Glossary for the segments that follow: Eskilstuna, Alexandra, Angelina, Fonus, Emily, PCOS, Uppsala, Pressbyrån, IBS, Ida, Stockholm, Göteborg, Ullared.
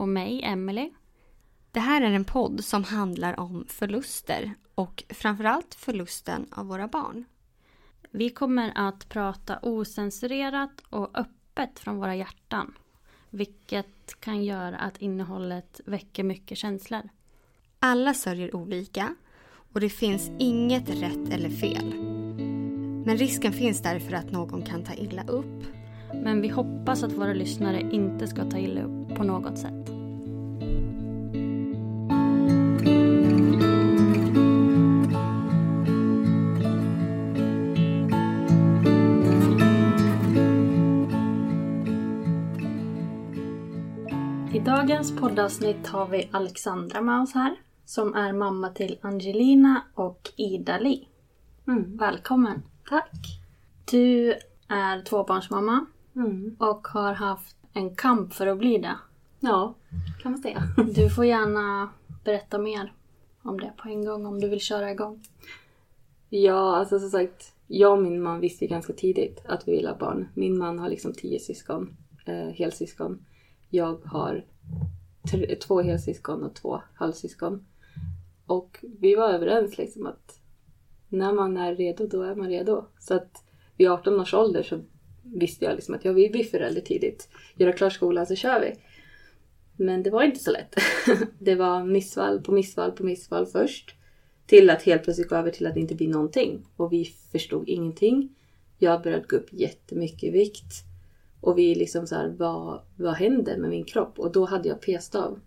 Och mig, Emily. Det här är en podd som handlar om förluster och framförallt förlusten av våra barn. Vi kommer att prata osensurerat och öppet från våra hjärtan, vilket kan göra att innehållet väcker mycket känslor. Alla sörjer olika och det finns inget rätt eller fel. Men risken finns därför att någon kan ta illa upp. Men vi hoppas att våra lyssnare inte ska ta illa upp på något sätt. I dagens poddavsnitt har vi Alexandra med oss här, som är mamma till Angelina och Ida. Välkommen. Tack. Du är tvåbarnsmamma. Och har haft en kamp för att bli det. Ja, kan man säga. Du får gärna berätta mer om det på en gång, om du vill köra igång. Ja, alltså som sagt, jag och min man visste ganska tidigt att vi ville ha barn. Min man har liksom 10 syskon, helsyskon. Jag har 2 helsyskon och 2 halvsyskon. Och vi var överens liksom att när man är redo, då är man redo. Så att vid 18 års ålder så visste jag liksom att jag vill bli förälder tidigt. Göra klar skolan så kör vi. Men det var inte så lätt. Det var missfall först. Till att helt plötsligt gå över till att det inte blir någonting. Och vi förstod ingenting. Jag började gå upp jättemycket vikt. Och vi liksom så här, vad hände med min kropp? Och då hade jag p-stav.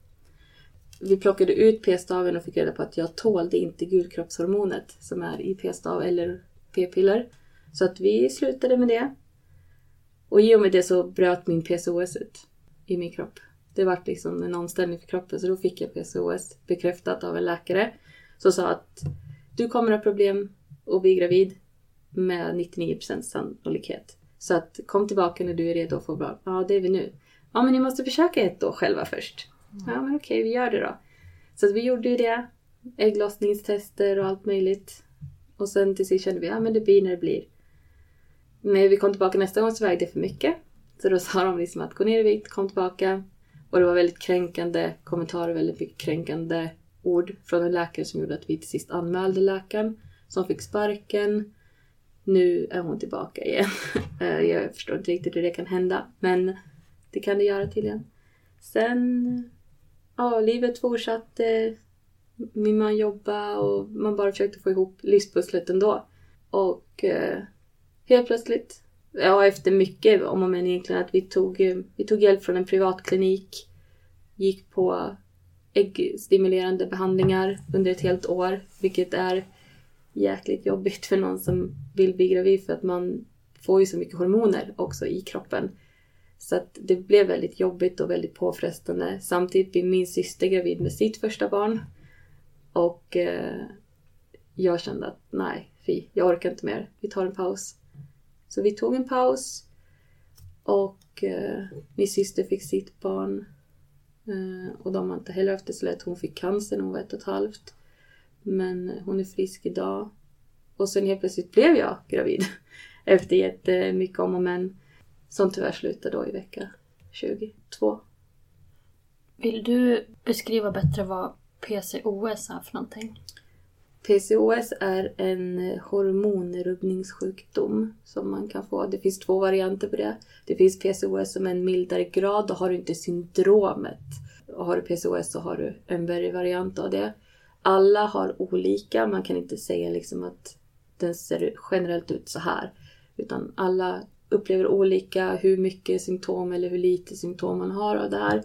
Vi plockade ut p-staven och fick reda på att jag tålde inte gulkroppshormonet som är i p-stav eller p-piller. Så att vi slutade med det. Och i och med det så bröt min PCOS ut i min kropp. Det var liksom en omställning för kroppen. Så då fick jag PCOS bekräftat av en läkare. Som sa att du kommer ha problem att bli gravid med 99% sannolikhet. Så att kom tillbaka när du är redo att få barn. Ja, det är vi nu. Ja, men ni måste försöka ett år själva först. Ja, men okej, vi gör det då. Så att vi gjorde ju det. Ägglossningstester och allt möjligt. Och sen till sist kände vi, ja men det blir när det blir. När vi kom tillbaka nästa gång så vägde det för mycket. Så då sa de liksom att gå ner i vikt, kom tillbaka. Och det var väldigt kränkande kommentarer, väldigt mycket kränkande ord från en läkare som gjorde att vi till sist anmälde läkaren. Som fick sparken. Nu är hon tillbaka igen. Jag förstår inte riktigt hur det kan hända. Men det kan det göra till igen. Sen, ja, livet fortsatte. Min man jobbade och man bara försökte få ihop livspusslet ändå. Och helt plötsligt, ja efter mycket om och men egentligen, att vi tog hjälp från en privatklinik. Gick på äggstimulerande behandlingar under ett helt år. Vilket är jäkligt jobbigt för någon som vill bli gravid. För att man får ju så mycket hormoner också i kroppen. Så att det blev väldigt jobbigt och väldigt påfrestande. Samtidigt blev min syster gravid med sitt första barn. Och jag kände att nej, fy, jag orkar inte mer. Vi tar en paus. Så vi tog en paus. Och min syster fick sitt barn. Och de har inte heller haft det så lätt. Hon fick cancer när hon var 1,5. Men hon är frisk idag. Och sen helt plötsligt blev jag gravid. Efter jättemycket om och men. Som tyvärr slutade då i vecka 22. Vill du beskriva bättre vad PCOS är för någonting? PCOS är en hormonrubbningssjukdom som man kan få. Det finns 2 varianter på det. Det finns PCOS som är en mildare grad. Då har du inte syndromet. Och har du PCOS så har du en värre variant av det. Alla har olika. Man kan inte säga liksom att den ser generellt ut så här. Utan alla upplever olika hur mycket symptom eller hur lite symptom man har av det här.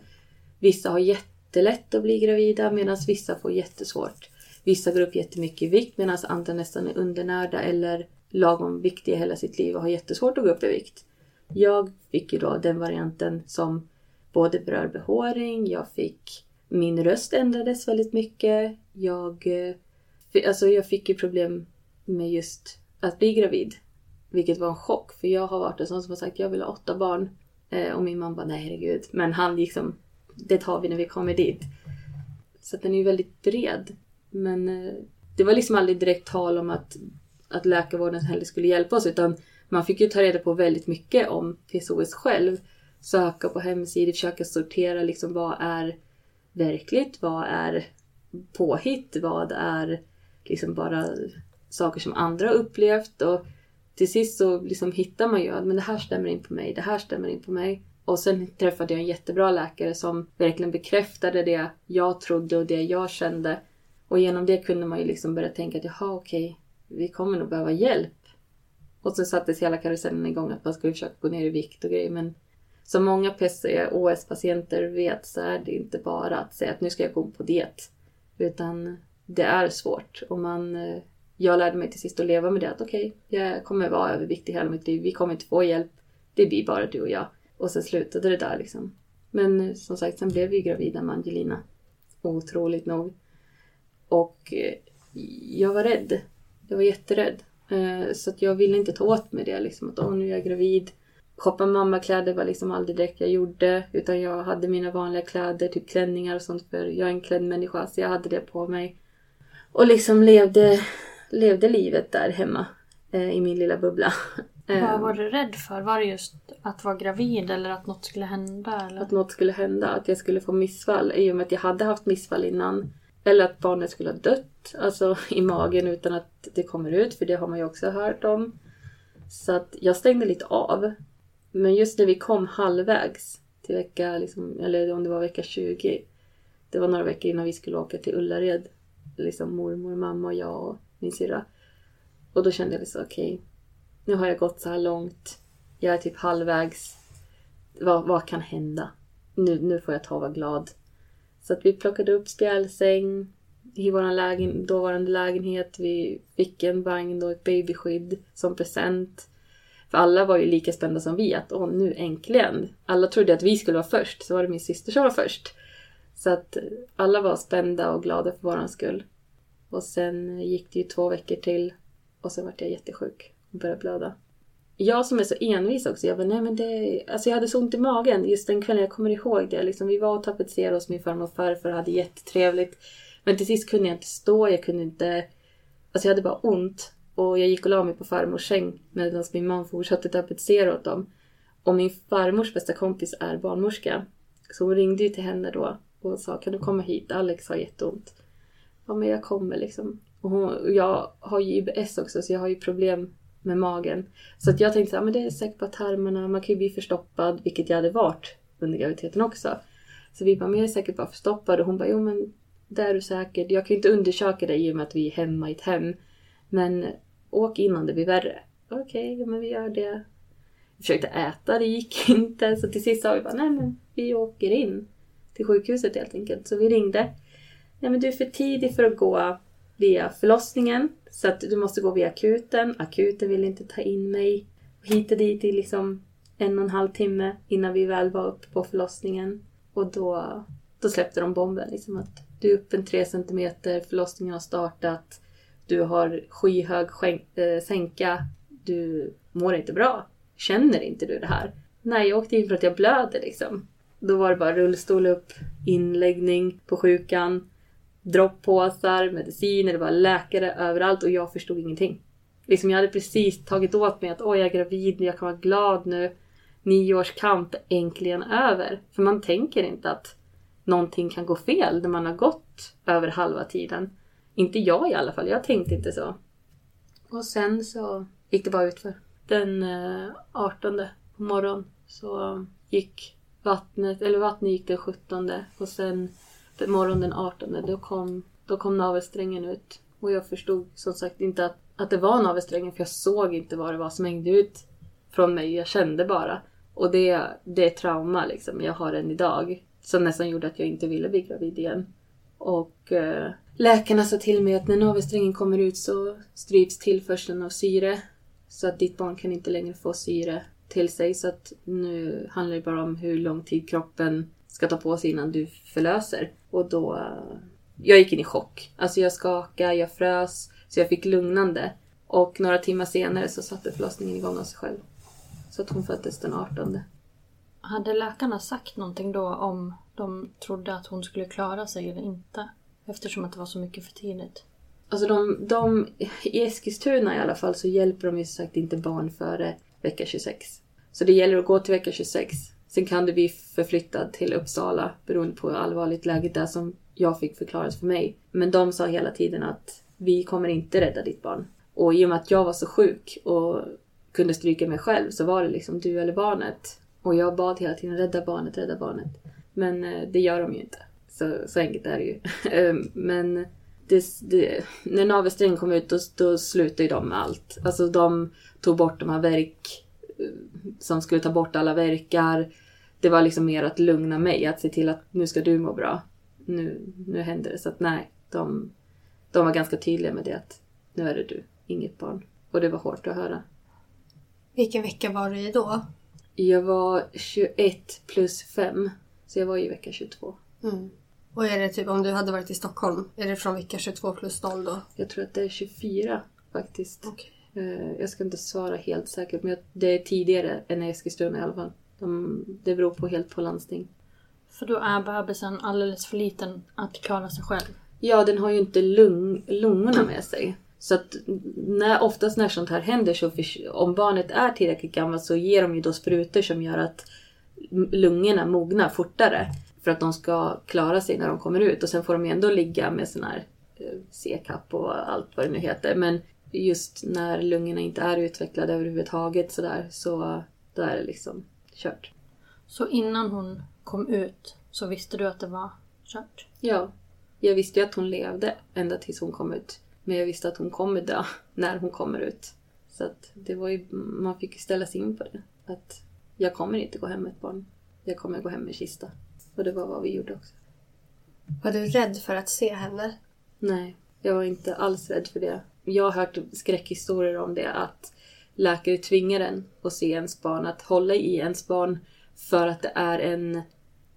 Vissa har jättelätt att bli gravida medan vissa får jättesvårt. Vissa går upp jättemycket i vikt medan andra nästan är undernärda eller lagom viktiga hela sitt liv och har jättesvårt att gå upp i vikt. Jag fick ju då den varianten som både berör behåring, min röst ändrades väldigt mycket. Jag fick ju problem med just att bli gravid, vilket var en chock. För jag har varit en sån som har sagt att jag vill ha 8 barn. Och min man bara, nej herregud. Men han liksom, det tar vi när vi kommer dit. Så att den är ju väldigt bred. Men det var liksom aldrig direkt tal om att läkarvården heller skulle hjälpa oss. Utan man fick ju ta reda på väldigt mycket om PCOS själv. Söka på hemsidor, försöka sortera liksom vad är verkligt, vad är påhitt, vad är liksom bara saker som andra har upplevt. Och till sist så liksom hittar man ju att men det här stämmer in på mig, det här stämmer in på mig. Och sen träffade jag en jättebra läkare som verkligen bekräftade det jag trodde och det jag kände. Och genom det kunde man ju liksom börja tänka att jaha, okej, vi kommer nog behöva hjälp. Och så sattes hela karusellen igång att man skulle försöka gå ner i vikt och grejer. Men som många PCOS-patienter vet så är det inte bara att säga att nu ska jag gå på diet. Utan det är svårt. Och jag lärde mig till sist att leva med det. Att okej, jag kommer vara överviktig hela mitt liv. Vi kommer inte få hjälp. Det blir bara du och jag. Och sen slutade det där liksom. Men som sagt, sen blev vi gravida med Angelina. Otroligt nog. Och jag var rädd. Jag var jätterädd. Så att jag ville inte ta åt mig det. Liksom, att nu är jag gravid. Shoppa mammakläder var liksom aldrig direkt jag gjorde. Utan jag hade mina vanliga kläder. Typ klänningar och sånt. För jag är en klädd människa. Så jag hade det på mig. Och liksom levde livet där hemma. I min lilla bubbla. Vad var du rädd för? Var det just att vara gravid? Eller att något skulle hända? Eller? Att något skulle hända. Att jag skulle få missfall. I och med att jag hade haft missfall innan. Eller att barnet skulle ha dött alltså, i magen utan att det kommer ut. För det har man ju också hört om. Så att jag stängde lite av. Men just när vi kom halvvägs till vecka, liksom, eller om det var vecka 20. Det var några veckor innan vi skulle åka till Ullared. Liksom mormor, mamma och jag och min syrra. Och då kände jag så okej, nu har jag gått så här långt. Jag är typ halvvägs. Vad kan hända? Nu får jag vara glad. Så att vi plockade upp spjälsäng i vår dåvarande lägenhet. Vi fick en vagn och ett babyskydd som present. För alla var ju lika spända som vi. Att nu äntligen. Alla trodde att vi skulle vara först. Så var det min syster som var först. Så att alla var spända och glada för våran skull. Och sen gick det ju 2 veckor till. Och sen var jag jättesjuk. Och började blöda. Jag som är så envis också. Jag bara, nej men det... Alltså jag hade så ont i magen. Just den kvällen, jag kommer ihåg det. Liksom, vi var och tapetserade hos min farmor och farfar. Hade jättetrevligt. Men till sist kunde jag inte stå. Jag kunde inte... Alltså jag hade bara ont. Och jag gick och la mig på farmors säng medan min man fortsatte tapetsera åt dem. Och min farmors bästa kompis är barnmorska. Så hon ringde ju till henne då och sa, kan du komma hit? Alex har jätteont. Ja men jag kommer liksom. Och jag har ju IBS också så jag har ju problem med magen. Så att jag tänkte så här, men det är säkert bara tarmarna. Man kan ju bli förstoppad, vilket jag hade varit under graviditeten också. Så vi bara, men jag är säkert bara förstoppad. Och hon bara, jo men det är du säkert. Jag kan ju inte undersöka dig i och med att vi är hemma i ett hem. Men... Åk innan det blir värre. Okej, men vi gör det. Vi försökte äta, det gick inte. Så till sist sa vi bara, nej men vi åker in till sjukhuset helt enkelt. Så vi ringde. Nej men du är för tidig för att gå via förlossningen. Så att du måste gå via akuten. Akuten vill inte ta in mig. Hit och dit i liksom 1,5 timme innan vi väl var uppe på förlossningen. Och då släppte de bomben. Liksom att du är upp en 3 centimeter, förlossningen har startat. du har skyhög sänka, du mår inte bra, känner inte du det här? Nej, jag åkte in för att jag blöder liksom. Då var det bara rullstol upp, inläggning på sjukan, droppåsar, mediciner, det var läkare överallt och jag förstod ingenting. Liksom jag hade precis tagit åt mig att oj, jag är gravid, jag kan vara glad nu. 9 års kamp är äntligen över. För man tänker inte att någonting kan gå fel när man har gått över halva tiden. Inte jag i alla fall, jag tänkte inte så. Och sen så gick det bara utför. Den 18 på morgon så gick vattnet gick den 17. Och sen morgon den 18 då kom navelsträngen ut. Och jag förstod som sagt inte att det var navelsträngen, för jag såg inte vad det var som hängde ut från mig. Jag kände bara. Och det är trauma liksom. Jag har den idag. Som nästan gjorde att jag inte ville bli gravid igen. Och läkarna sa till mig att när navelsträngen kommer ut så stryps tillförseln av syre. Så att ditt barn kan inte längre få syre till sig. Så att nu handlar det bara om hur lång tid kroppen ska ta på sig innan du förlöser. Och då... jag gick in i chock. Alltså jag skakade, jag frös. Så jag fick lugnande. Och några timmar senare så satte förlossningen igång av sig själv. Så att hon föddes den 18. Hade läkarna sagt någonting då om de trodde att hon skulle klara sig eller inte? Eftersom att det var så mycket för tidigt. Alltså de i Eskilstuna i alla fall så hjälper de ju sagt inte barn före vecka 26. Så det gäller att gå till vecka 26. Sen kan du bli förflyttad till Uppsala beroende på hur allvarligt läget där som jag fick förklaras för mig. Men de sa hela tiden att vi kommer inte rädda ditt barn. Och i och med att jag var så sjuk och kunde stryka mig själv så var det liksom du eller barnet. Och jag bad hela tiden rädda barnet. Men det gör de ju inte. Så enkelt är det ju. Men när navelsträngen kom ut då slutade ju de med allt. Alltså de tog bort de här verk som skulle ta bort alla verkar. Det var liksom mer att lugna mig. Att se till att nu ska du må bra. Nu händer det. Så att nej, de var ganska tydliga med det att nu är det du, inget barn. Och det var hårt att höra. Vilken vecka var du i då? Jag var 21 plus 5. Så jag var i vecka 22. Mm. Och är det typ, om du hade varit i Stockholm, är det från vecka 22 plus 0 då? Jag tror att det är 24 faktiskt. Okay. Jag ska inte svara helt säkert, men det är tidigare än Eskilstuna i alla fall. Det beror helt på landsting. För då är bebisen alldeles för liten att klara sig själv. Ja, den har ju inte lungorna med sig. Så att oftast när sånt här händer så om barnet är tillräckligt gammalt så ger de ju då sprutor som gör att lungorna mognar fortare. För att de ska klara sig när de kommer ut. Och sen får de ändå ligga med sån här C-kapp och allt vad det nu heter. Men just när lungorna inte är utvecklade överhuvudtaget så då är det liksom kört. Så innan hon kom ut så visste du att det var kört? Ja, jag visste ju att hon levde ända tills hon kom ut. Men jag visste att hon kommer dö när hon kommer ut. Så att det var ju, man fick ju ställa sig in på det. Att jag kommer inte gå hem med ett barn. Jag kommer gå hem med kista. Och det var vad vi gjorde också. Var du rädd för att se henne? Nej, jag var inte alls rädd för det. Jag har hört skräckhistorier om det. Att läkare tvingar en att se ens barn. Att hålla i ens barn. För att det är en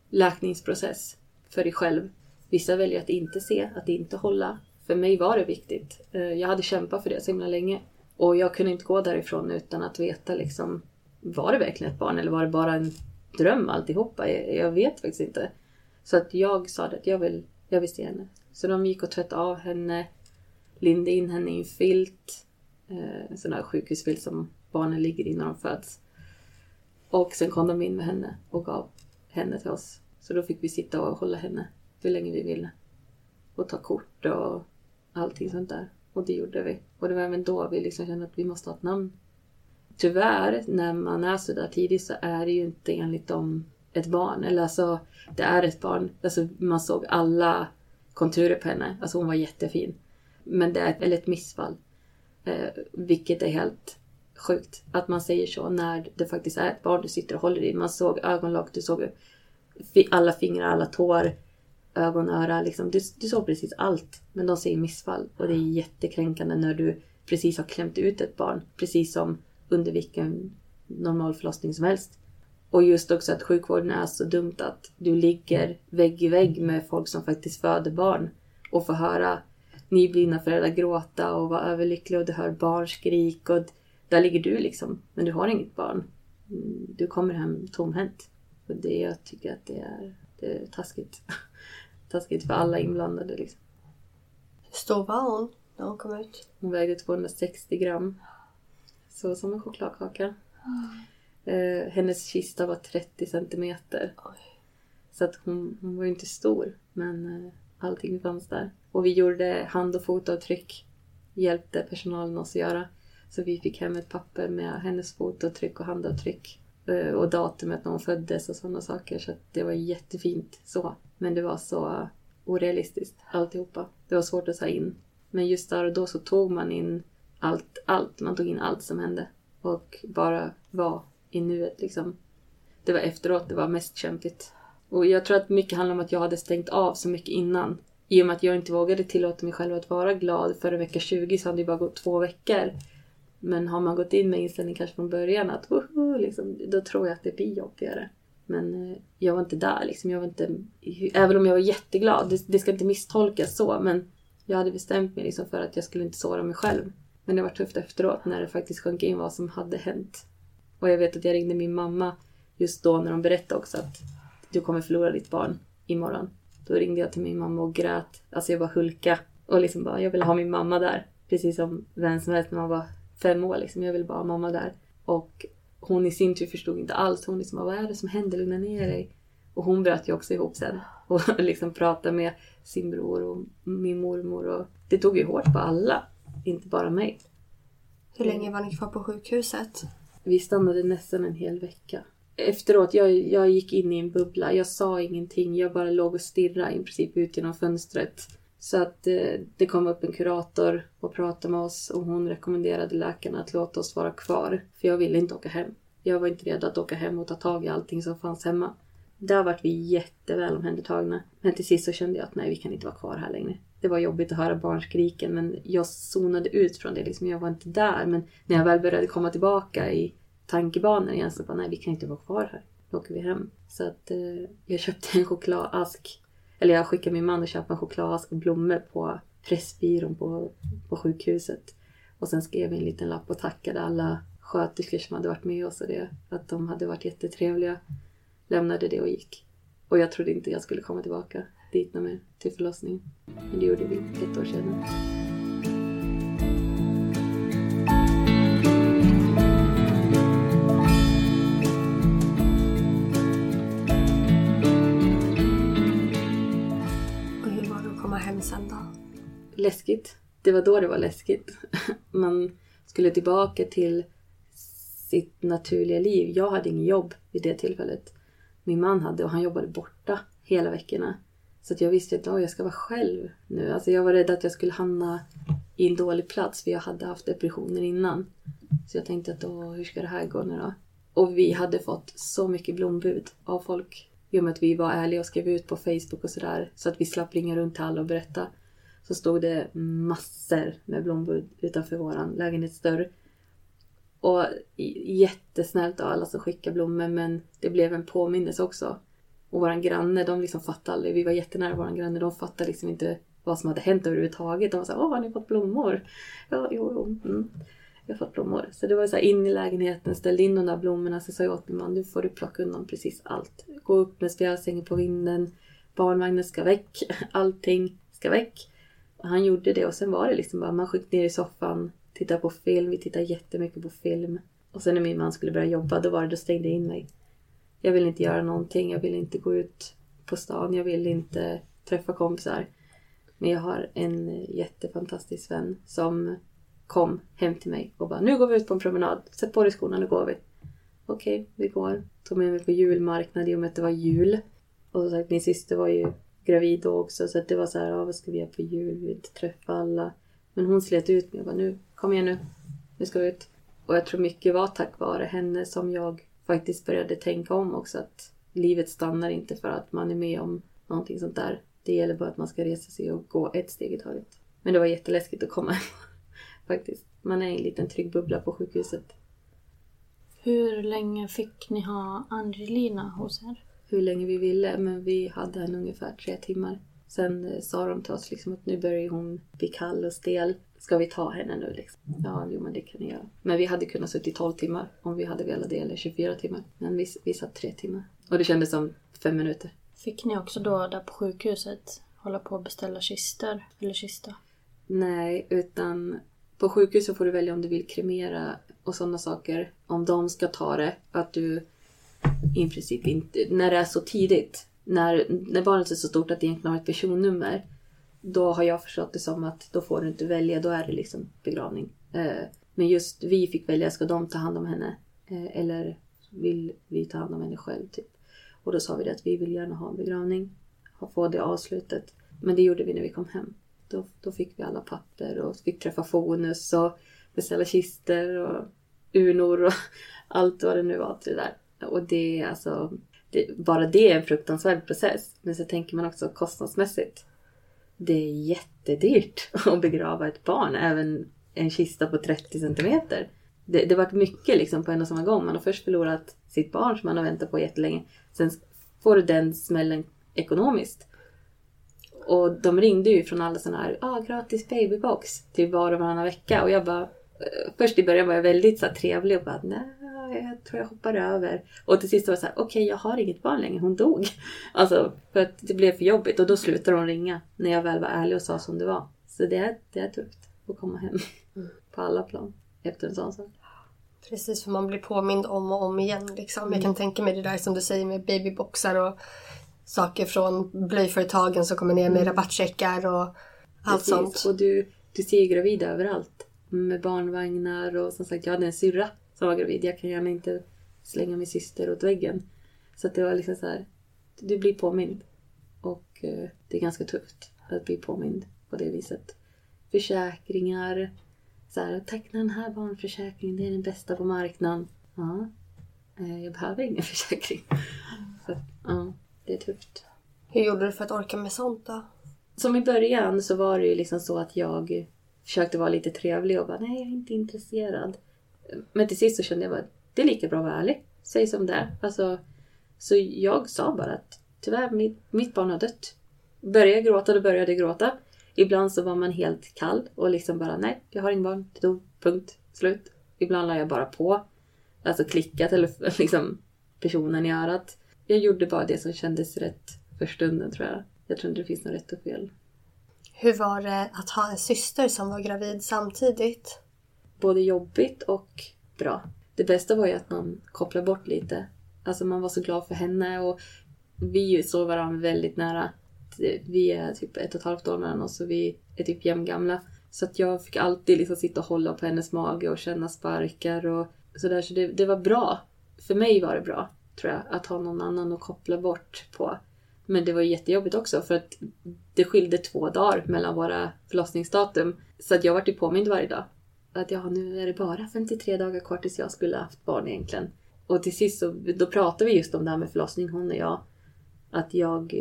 läkningsprocess för dig själv. Vissa väljer att inte se, att inte hålla. För mig var det viktigt. Jag hade kämpat för det så himla länge. Och jag kunde inte gå därifrån utan att veta liksom, var det verkligen ett barn eller var det bara en dröm alltihopa? Jag vet faktiskt inte. Så att jag sa det att jag vill se henne. Så de gick och tvättade av henne. Lindade in henne i en filt. En sån här sjukhusfilt som barnen ligger i när de föds. Och sen kom de in med henne och gav henne till oss. Så då fick vi sitta och hålla henne hur länge vi ville. Och ta kort och allting sånt där. Och det gjorde vi. Och det var även då vi liksom kände att vi måste ha ett namn. Tyvärr, när man är så där tidigt så är det ju inte enligt dem ett barn. Eller alltså, det är ett barn. Alltså, man såg alla konturer på henne. Alltså, hon var jättefin. Men det är ett missfall. Vilket är helt sjukt. Att man säger så när det faktiskt är ett barn du sitter och håller i. Man såg ögonlock, du såg alla fingrar, alla tår. Ögon, öra, liksom. Du såg precis allt. Men de säger missfall. Och det är jättekränkande när du precis har klämt ut ett barn. Precis som under vilken normal förlossning som helst. Och just också att sjukvården är så dumt att du ligger vägg i vägg med folk som faktiskt föder barn. Och får höra nyblivna föräldrar gråta och vara överlyckliga och du hör barnskrik och där ligger du liksom, men du har inget barn. Du kommer hem tomhänt. Och det, jag tycker att det är taskigt. Taskigt för alla inblandade liksom. Hur stor var hon när hon kom ut? Hon vägde 260 gram. Så som en chokladkaka. Mm. Hennes kista var 30 centimeter. Oj. Så att hon var ju inte stor. Men allting fanns där. Och vi gjorde hand- och fotavtryck. Hjälpte personalen oss att göra. Så vi fick hem ett papper med hennes fotavtryck och handavtryck. Och datumet när hon föddes och sådana saker. Så att det var jättefint så. Men det var så orealistiskt alltihopa. Det var svårt att ta in. Men just där och då så tog man in allt. Man tog in allt som hände. Och bara var i nuet liksom. Det var efteråt, det var mest kämpigt. Och jag tror att mycket handlar om att jag hade stängt av så mycket innan. I och med att jag inte vågade tillåta mig själv att vara glad. Före vecka 20 så hade det bara gått 2 veckor. Men har man gått in med inställning kanske från början att liksom, då tror jag att det blir jobbigare. Men jag var inte där liksom. Jag var inte, även om jag var jätteglad, det ska inte misstolkas så. Men jag hade bestämt mig liksom för att jag skulle inte såra mig själv. Men det var tufft efteråt när det faktiskt sjönk in vad som hade hänt. Och jag vet att jag ringde min mamma just då när de berättade också att du kommer förlora ditt barn imorgon. Då ringde jag till min mamma och grät. Alltså jag bara hulka. Och liksom bara, jag ville ha min mamma där. Precis som vem som helst när man var 5 år liksom. Jag ville bara ha mamma där. Och hon i sin tur förstod inte alls. Hon liksom, vad är det som händer? Lugna ner dig. Och hon bröt ju också ihop sen. Och liksom pratade med sin bror och min mormor. Och det tog ju hårt på alla. Inte bara mig. Hur länge var ni kvar på sjukhuset? Vi stannade nästan en hel vecka. Efteråt, jag gick in i en bubbla. Jag sa ingenting. Jag bara låg och stirrade i princip ut genom fönstret. Så att det kom upp en kurator och pratade med oss. Och hon rekommenderade läkarna att låta oss vara kvar. För jag ville inte åka hem. Jag var inte redo att åka hem och ta tag i allting som fanns hemma. Där var vi jätteväl omhändertagna. Men till sist så kände jag att nej, vi kan inte vara kvar här längre. Det var jobbigt att höra barnskriken. Men jag zonade ut från det. Liksom, jag var inte där. Men när jag väl började komma tillbaka i tankebanor igen så bara, nej, vi kan inte vara kvar här. Då åker vi hem. Så att jag köpte en chokladask. Eller jag skickade min man och köpte en chokladask och blommor på pressbyrån på sjukhuset. Och sen skrev jag en liten lapp och tackade alla sköterskor som hade varit med oss och det. Att de hade varit jättetrevliga. Lämnade det och gick. Och jag trodde inte jag skulle komma tillbaka dit med till förlossningen. Men det gjorde vi 1 år sedan. Och hur var det att komma hem sen då? Läskigt. Det var då det var läskigt. Man skulle tillbaka till sitt naturliga liv. Jag hade ingen jobb vid det tillfället. Min man hade och han jobbade borta hela veckorna. Så att jag visste att jag ska vara själv nu. Alltså jag var rädd att jag skulle hamna i en dålig plats. För jag hade haft depressioner innan. Så jag tänkte att hur ska det här gå nu då? Och vi hade fått så mycket blombud av folk. I och med att vi var ärliga och skrev ut på Facebook och sådär. Så att vi slapp ringa runt till alla och berätta. Så stod det massor med blombud utanför våran lägenhetsdörr. Och jättesnällt av alla som skickade blommor. Men det blev en påminnelse också. Och våran granne, de liksom fattade aldrig. Vi var jättenära våran granne. De fattade liksom inte vad som hade hänt överhuvudtaget. De var så här, har ni fått blommor? Ja, jo, jag har fått blommor. Så det var så här, in i lägenheten, ställde in de där blommorna. Så sa jag åt min man, nu får du plocka undan precis allt. Gå upp med spjälsängen på vinden. Barnvagnen ska väck. Allting ska väck. Och han gjorde det. Och sen var det liksom bara, man skickade ner i soffan. Titta på film, vi tittade jättemycket på film. Och sen när min man skulle börja jobba, då stängde jag in mig. Jag ville inte göra någonting, jag ville inte gå ut på stan, jag ville inte träffa kompisar. Men jag har en jättefantastisk vän som kom hem till mig och bara, nu går vi ut på en promenad, sätt på dig skorna, nu går vi. Okej, vi går. Tog med mig på julmarknad i och med att det var jul. Och så sagt, min syster var ju gravid då också, så att det var så här, vad ska vi göra på jul, vi vill inte träffa alla. Men hon slet ut mig och bara, nu, kom igen nu ska vi ut. Och jag tror mycket var tack vare henne som jag faktiskt började tänka om också. Att livet stannar inte för att man är med om någonting sånt där. Det gäller bara att man ska resa sig och gå ett steg i taget. Men det var jätteläskigt att komma faktiskt. Man är i en liten trygg bubbla på sjukhuset. Hur länge fick ni ha Angelina hos er? Hur länge vi ville, men vi hade henne ungefär 3 timmar. Sen sa de till oss liksom att nu börjar hon bli kall och stel. Ska vi ta henne nu liksom? Ja, jo, men det kan ni göra. Men vi hade kunnat sitta i 12 timmar om vi hade velat det, eller 24 timmar. Men vi satt 3 timmar. Och det kändes som 5 minuter. Fick ni också då där på sjukhuset hålla på och beställa kister eller kista? Nej, utan på sjukhuset får du välja om du vill kremera och sådana saker. Om de ska ta det, att du i princip inte, när det är så tidigt, när barnet är så stort att det egentligen har ett personnummer, då har jag förstått det som att då får du inte välja, då är det liksom begravning. Men just vi fick välja, ska de ta hand om henne? Eller vill vi ta hand om henne själv typ? Och då sa vi det att vi vill gärna ha en begravning, få det avslutet. Men det gjorde vi när vi kom hem. Då fick vi alla papper och fick träffa Fonus och beställa kister och urnor och allt vad det nu var till det där. Och det är alltså, bara det är en fruktansvärd process. Men så tänker man också kostnadsmässigt. Det är jättedyrt att begrava ett barn, även en kista på 30 centimeter. Det har varit mycket liksom på en och samma gång. Man har först förlorat sitt barn som man har väntat på jättelänge. Sen får du den smällen ekonomiskt. Och de ringde ju från alla sådana här gratis babybox till var och varannan vecka. Och jag bara, först i början var jag väldigt så här trevlig och bara nej, jag tror jag hoppar över. Och till sist var det så här, okej, jag har inget barn längre, hon dog. Alltså för att det blev för jobbigt och då slutade de ringa när jag väl var ärlig och sa som det var. Så det är tufft att komma hem på alla plan efter en sån sak. Precis, för man blir påmind om och om igen liksom. Jag kan tänka mig det där som du säger med babyboxar och saker från blöjföretagen som kommer ner med rabattcheckar och allt sånt. Och du ser ju gravid överallt. Med barnvagnar och som sagt, jag hade en syrra som var gravid. Jag kan gärna inte slänga min syster åt väggen. Så att det var liksom så här, du blir påmind. Och det är ganska tufft att bli påmind på det viset. Försäkringar. Så här, teckna den här barnförsäkringen, det är den bästa på marknaden. Ja, jag behöver ingen försäkring. Så ja. Det är tufft. Hur gjorde du för att orka med sånt då? Som i början så var det ju liksom så att jag försökte vara lite trevlig och bara nej, jag är inte intresserad. Men till sist så kände jag bara, det är lika bra att vara ärlig. Säg som det är. Alltså, så jag sa bara att tyvärr, mitt barn har dött. Började gråta. Ibland så var man helt kall och liksom bara nej, jag har ingen barn. Det dog, punkt, slut. Ibland la jag bara på. Alltså klickat eller liksom personen i örat. Jag gjorde bara det som kändes rätt för stunden tror jag. Jag tror inte det finns något rätt och fel. Hur var det att ha en syster som var gravid samtidigt? Både jobbigt och bra. Det bästa var ju att man kopplade bort lite. Alltså man var så glad för henne och vi såg varandra väldigt nära. Vi är typ 1,5 år mellan oss och vi är typ jämngamla. Så att jag fick alltid liksom sitta och hålla på hennes mage och känna sparkar och sådär. Så det var bra. För mig var det bra. Tror jag, att ha någon annan att koppla bort på. Men det var jättejobbigt också för att det skilde 2 dagar mellan våra förlossningsdatum. Så att jag var ju påmind varje dag. Att ja, nu är det bara 53 dagar kvar tills jag skulle haft barn egentligen. Och till sist så, då pratade vi just om det här med förlossning, hon och jag. Att jag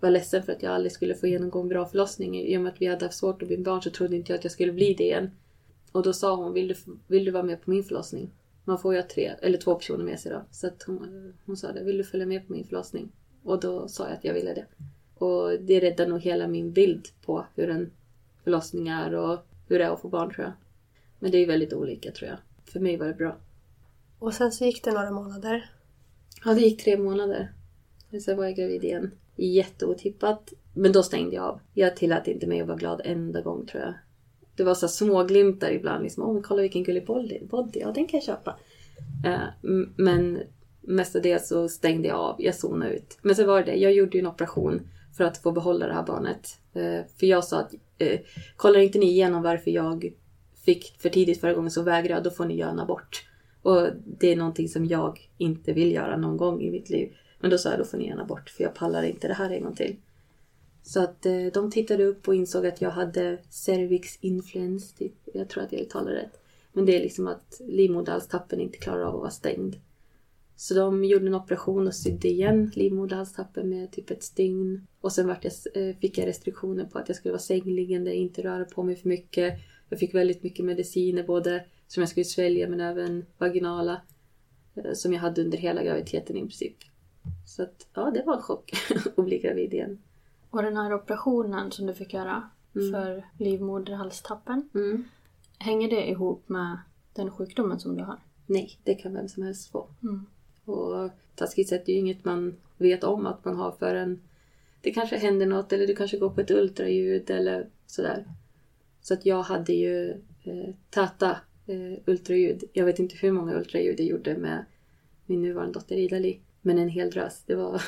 var ledsen för att jag aldrig skulle få genomgå en bra förlossning. I och med att vi hade haft svårt att bli barn så trodde inte jag att jag skulle bli det igen. Och då sa hon, vill du vara med på min förlossning? Man får ju 2 personer med sig då. Så att hon sa det, vill du följa med på min förlossning? Och då sa jag att jag ville det. Och det räddade nog hela min bild på hur en förlossning är och hur det är att få barn tror jag. Men det är ju väldigt olika tror jag. För mig var det bra. Och sen så gick det några månader? Ja, det gick 3 månader. Och sen var jag gravid igen. Jätteotippat. Men då stängde jag av. Jag tillät inte mig att vara glad enda gång tror jag. Det var så små glimtar ibland. Liksom, kolla vilken gullig body. Ja, den kan jag köpa. Men mestadels så stängde jag av. Jag zonade ut. Men så var det. Jag gjorde ju en operation för att få behålla det här barnet. För jag sa att kollar inte ni igenom varför jag fick för tidigt förra gången så vägrade jag. Då får ni göra en abort. Och det är någonting som jag inte vill göra någon gång i mitt liv. Men då sa jag då får ni göra en abort. För jag pallar inte det här en gång till. Så att de tittade upp och insåg att jag hade cervix influens typ. Jag tror att jag talar rätt. Men det är liksom att livmoderhalstappen inte klarar av att vara stängd. Så de gjorde en operation och sydde igen livmoderhalstappen med typ ett stygn. Och sen fick jag restriktioner på att jag skulle vara sängliggande, inte röra på mig för mycket. Jag fick väldigt mycket mediciner både som jag skulle svälja men även vaginala. Som jag hade under hela graviditeten i princip. Så att ja, det var en chock att bli gravid igen. Och den här operationen som du fick göra för livmoderhalstappen, hänger det ihop med den sjukdomen som du har? Nej, det kan vem som helst få. Mm. Och taskigt sett, det är ju inget man vet om att man har förrän det kanske händer något, eller du kanske går på ett ultraljud eller sådär. Så att jag hade ju ultraljud. Jag vet inte hur många ultraljud jag gjorde med min nuvarande dotter Ida, men en hel drös. Det var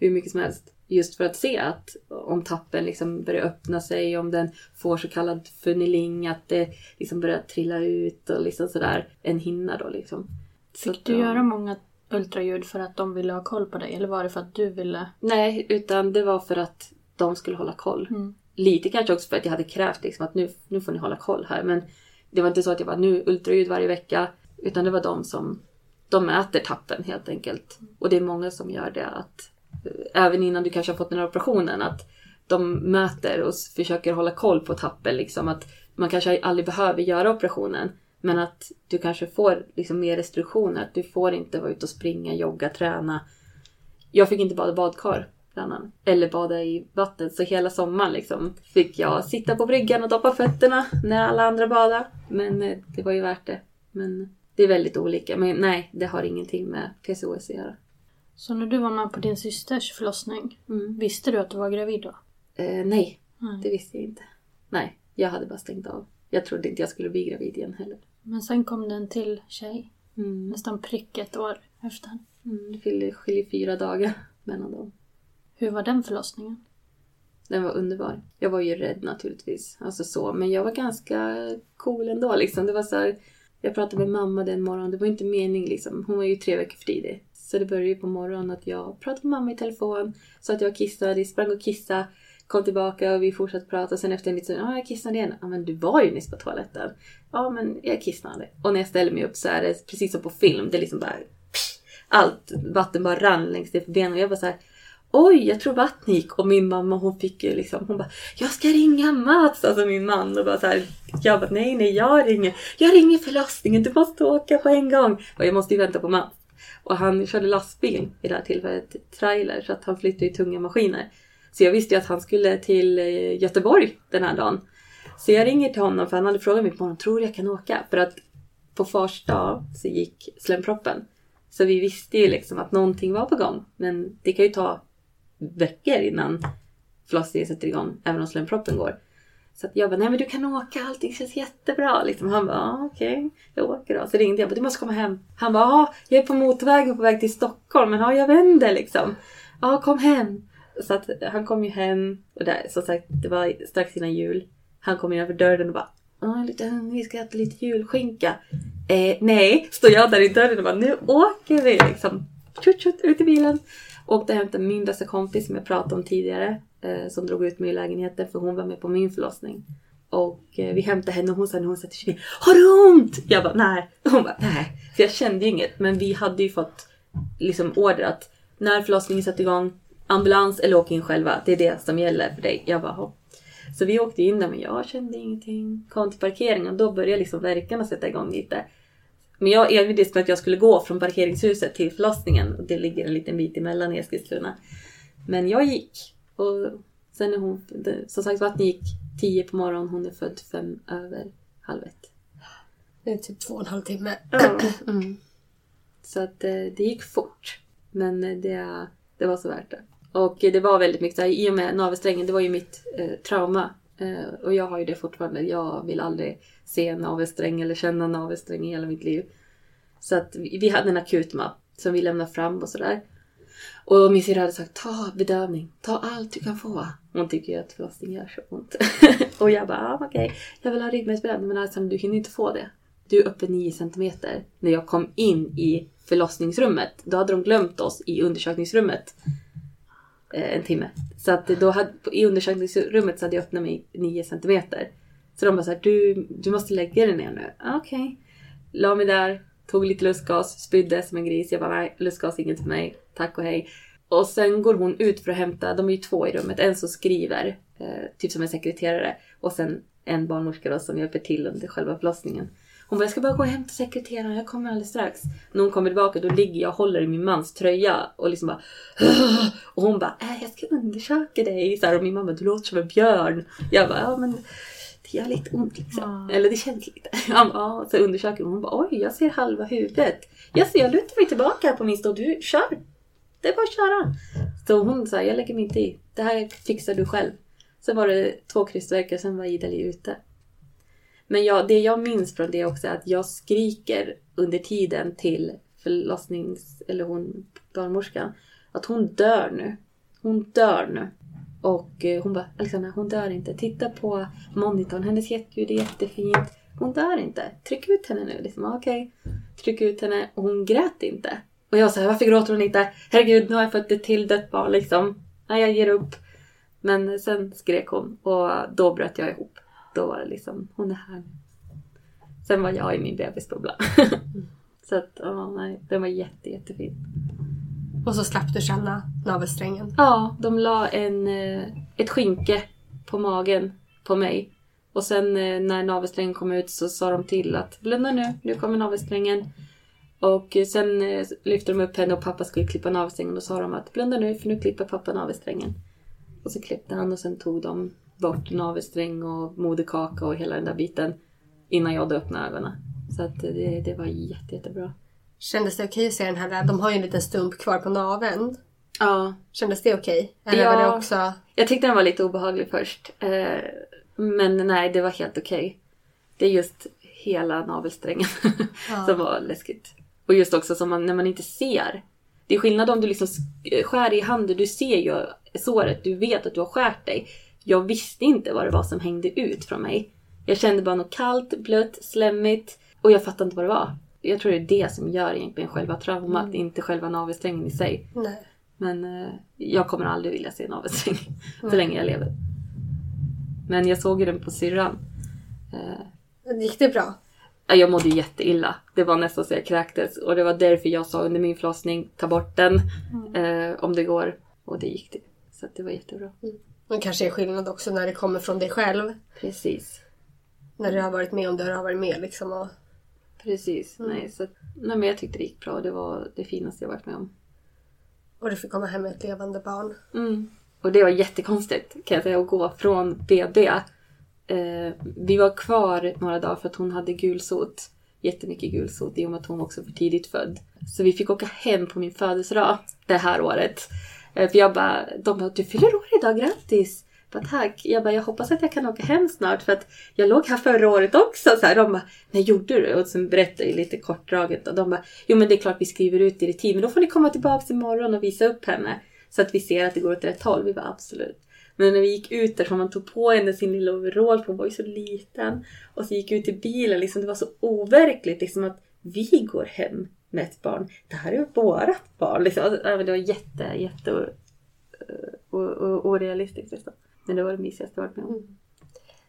hur mycket som helst. Just för att se att om tappen liksom börjar öppna sig, om den får så kallad funneling, att det liksom börjar trilla ut och liksom sådär, en hinna då liksom. Fick du göra många ultraljud för att de ville ha koll på dig, eller var det för att du ville? Nej, utan det var för att de skulle hålla koll. Mm. Lite kanske också för att jag hade krävt liksom att nu får ni hålla koll här, men det var inte så att jag var nu ultraljud varje vecka, utan det var de som de mäter tappen helt enkelt. Och det är många som gör det, att även innan du kanske har fått den här operationen, att de mäter och försöker hålla koll på tappen liksom, att man kanske aldrig behöver göra operationen, men att du kanske får liksom mer restriktioner, att du får inte vara ute och springa, jogga, träna. Jag fick inte bada badkar eller bada i vattnet, så hela sommaren liksom fick jag sitta på bryggan och doppa fötterna när alla andra badade. Men det var ju värt det. Men det är väldigt olika. Men nej, det har ingenting med PCOS att göra. Så när du var med på din systers förlossning, visste du att du var gravid då? Nej, det visste jag inte. Nej, jag hade bara stängt av. Jag trodde inte jag skulle bli gravid igen heller. Men sen kom den till tjej. Nästan prick ett år efter. Det skiljer 4 dagar mellan dem. Hur var den förlossningen? Den var underbar. Jag var ju rädd naturligtvis. Alltså så. Men jag var ganska cool ändå liksom. Det var så här, jag pratade med mamma den morgonen. Det var inte mening liksom. Hon var ju 3 veckor för tidig. Så det började ju på morgonen att jag pratade med mamma i telefon. Så att jag kissade. Jag sprang och kissade. Kom tillbaka och vi fortsatte prata. Sen efter en liten stund, jag kissade igen. Ja, men du var ju nyss på toaletten. Ja, men jag kissade. Och när jag ställer mig upp så är det precis som på film. Det är liksom bara... allt vatten bara rann längs det för benen. Och jag var så här... oj, jag tror vattnet gick. Och min mamma, hon fick ju liksom, hon bara, jag ska ringa Mats, alltså min man. Och bara så här, jag bara, nej, jag ringer förlossningen, du måste åka på en gång. Och jag måste ju vänta på Mats. Och han körde lastbil i det här tillfället, trailer, så att han flyttade i tunga maskiner. Så jag visste ju att han skulle till Göteborg den här dagen. Så jag ringer till honom, för han hade frågat mig på morgonen, tror jag kan åka? För att på fars dag så gick slemproppen. Så vi visste ju liksom att någonting var på gång. Men det kan ju ta veckor innan förlossningen sätter igång, även om slemproppen går. Så att jag bara, nej men du kan åka, allting känns jättebra liksom. Han bara, okej, jag åker då. Så ringde jag, bara, du måste komma hem. Han bara, jag är på motorvägen på väg till Stockholm, men jag vänder liksom. Ja, kom hem. Så att han kom ju hem, och där, som sagt, det var strax innan jul. Han kom in över dörren och bara, vi ska äta lite julskinka. Nej, står jag där i dörren och bara, nu åker vi liksom. Tjut, ut i bilen. Åkte och hämtade min bästa kompis som jag pratade om tidigare. Som drog ut mig i lägenheten för hon var med på min förlossning. Och vi hämtade henne och hon sa när hon satte sig ner, har du ont? Jag bara, nej. Hon bara, nej. För jag kände ju inget. Men vi hade ju fått liksom order att när förlossningen satt igång, ambulans eller åk in själva. Det är det som gäller för dig. Jag bara, hopp. Så vi åkte in där men jag kände ingenting. Kom till parkeringen och då började liksom verkarna sätta igång lite. Men jag enviddes med att jag skulle gå från parkeringshuset till förlossningen. Och det ligger en liten bit emellan i Eskilstuna. Men jag gick. Och sen är hon, som sagt, vattnet gick 10 på morgonen. Hon är född 1:05. Det är typ 2,5 timmar. Ja. Så att det gick fort. Men det var så värt det. Och det var väldigt mycket. I och med navelsträngen, det var ju mitt trauma. Och jag har ju det fortfarande. Jag vill aldrig se en navelsträng eller känna en navelsträng i hela mitt liv. Så att vi hade en akutmapp som vi lämnade fram och sådär. Och min syrra hade sagt, ta bedövning, ta allt du kan få. Hon tycker ju att förlossning gör så ont. Och jag bara, okej. Jag vill ha ryggmärgsbedövning, men alltså, du hinner inte få det. Du är uppe 9 centimeter. När jag kom in i förlossningsrummet, då hade de glömt oss i undersökningsrummet en timme. Så att då hade, i undersökningsrummet så hade jag öppnat mig 9 centimeter. Så de bara så här, du måste lägga dig ner nu. Okej. La mig där, tog lite lustgas, spydde som en gris. Jag bara, nej, lustgas inget för mig. Tack och hej. Och sen går hon ut för att hämta, de är ju 2 i rummet. En som skriver, typ som en sekreterare. Och sen en barnmorska då som hjälper till under själva förlossningen. Hon bara, jag ska bara gå och hämta sekreteraren, jag kommer alldeles strax. När hon kommer tillbaka, då ligger jag och håller i min mans tröja och liksom bara och hon bara, jag ska undersöka dig så här, och min mamma, du låter som en björn. Jag bara, ja men det gör lite ont liksom. Eller det känns lite. Ja, så undersöker hon, bara, oj jag ser halva huvudet. Jag ser, jag lutar mig tillbaka på min stå, du kör. Det är bara att köra. Så hon sa, jag lägger mig inte i. Det här fixar du själv. Så var det 2 krystvärkar, sen var Ida ute. Men det jag minns från det också är att jag skriker under tiden till eller hon, barnmorskan, att hon dör nu. Hon dör nu. Och hon bara, Alexandra, hon dör inte. Titta på monitorn, hennes hjärtljud är jättefint. Hon dör inte. Tryck ut henne nu. Liksom, okej. Tryck ut henne. Och hon grät inte. Och jag sa, varför gråter hon inte? Herregud, nu har jag fått det till dött barn liksom. Nej, jag ger upp. Men sen skrek hon och då bröt jag ihop. Då var det liksom, hon är här. Sen var jag i min bebisbubbla. Så att, nej, den var jättefin. Och så slapp du känna navelsträngen? Ja, de la ett skynke på magen på mig. Och sen när navelsträngen kom ut så sa de till att blunda nu kommer navelsträngen. Och sen lyfte de upp henne och pappa skulle klippa navelsträngen och sa de att blunda nu för nu klipper pappa navelsträngen. Och så klippte han och sen tog de bort navelsträng och moderkaka och hela den där biten innan jag öppnade ögonen. Så att det var jättebra. Kändes det okej att se den här? De har ju en liten stump kvar på naveln. Ja. Kändes det okej? Eller ja, var det också... Jag tyckte den var lite obehaglig först. Men nej, det var helt okej. Det är just hela navelsträngen som var läskigt. Och just också som när man inte ser. Det är skillnad om du liksom skär i handen. Du ser ju såret. Du vet att du har skärt dig. Jag visste inte vad det var som hängde ut från mig. Jag kände bara något kallt, blött, slemmigt. Och jag fattade inte vad det var. Jag tror det är det som gör egentligen själva traumat. Inte själva navelsträngen i sig. Nej. Men jag kommer aldrig vilja se navelsträng. Så länge jag lever. Men jag såg ju den på syrran. Gick det bra? Jag mådde jätteilla. Det var nästan så jag kräktes. Och det var därför jag sa under min förlossning, ta bort den om det går. Och det gick det. Så det var jättebra. Men kanske är skillnad också när det kommer från dig själv. Precis. När du har varit med om du har varit med liksom. Och... Precis. Nej, men jag tyckte det gick bra. Det var det finaste jag varit med om. Och du fick komma hem med ett levande barn. Och det var jättekonstigt kan jag säga att gå från BB. Vi var kvar några dagar för att hon hade gulsot. Jättemycket gulsot i och med att hon också var för tidigt född. Så vi fick åka hem på min födelsedag det här året. För jag bara, de bara, du fyller år idag, grattis. Jag bara, tack. Jag bara, jag hoppas att jag kan åka hem snart för att jag låg här förra året också. Så här, de bara, nej gjorde du? Och sen berättade jag lite kortdraget. Och de bara, jo men det är klart vi skriver ut i det tid. Men då får ni komma tillbaka imorgon och visa upp henne. Så att vi ser att det går åt rätt håll. Vi var absolut. Men när vi gick ut där så man tog på henne sin lilla overall. Hon var ju så liten. Och så gick ut i bilen. Liksom, det var så overkligt liksom, att vi går hem med ett barn. Det här är ju vårat barn. Liksom. Alltså, det var jätte orealistiskt. Liksom. Men det var det mysigaste jag varit med om.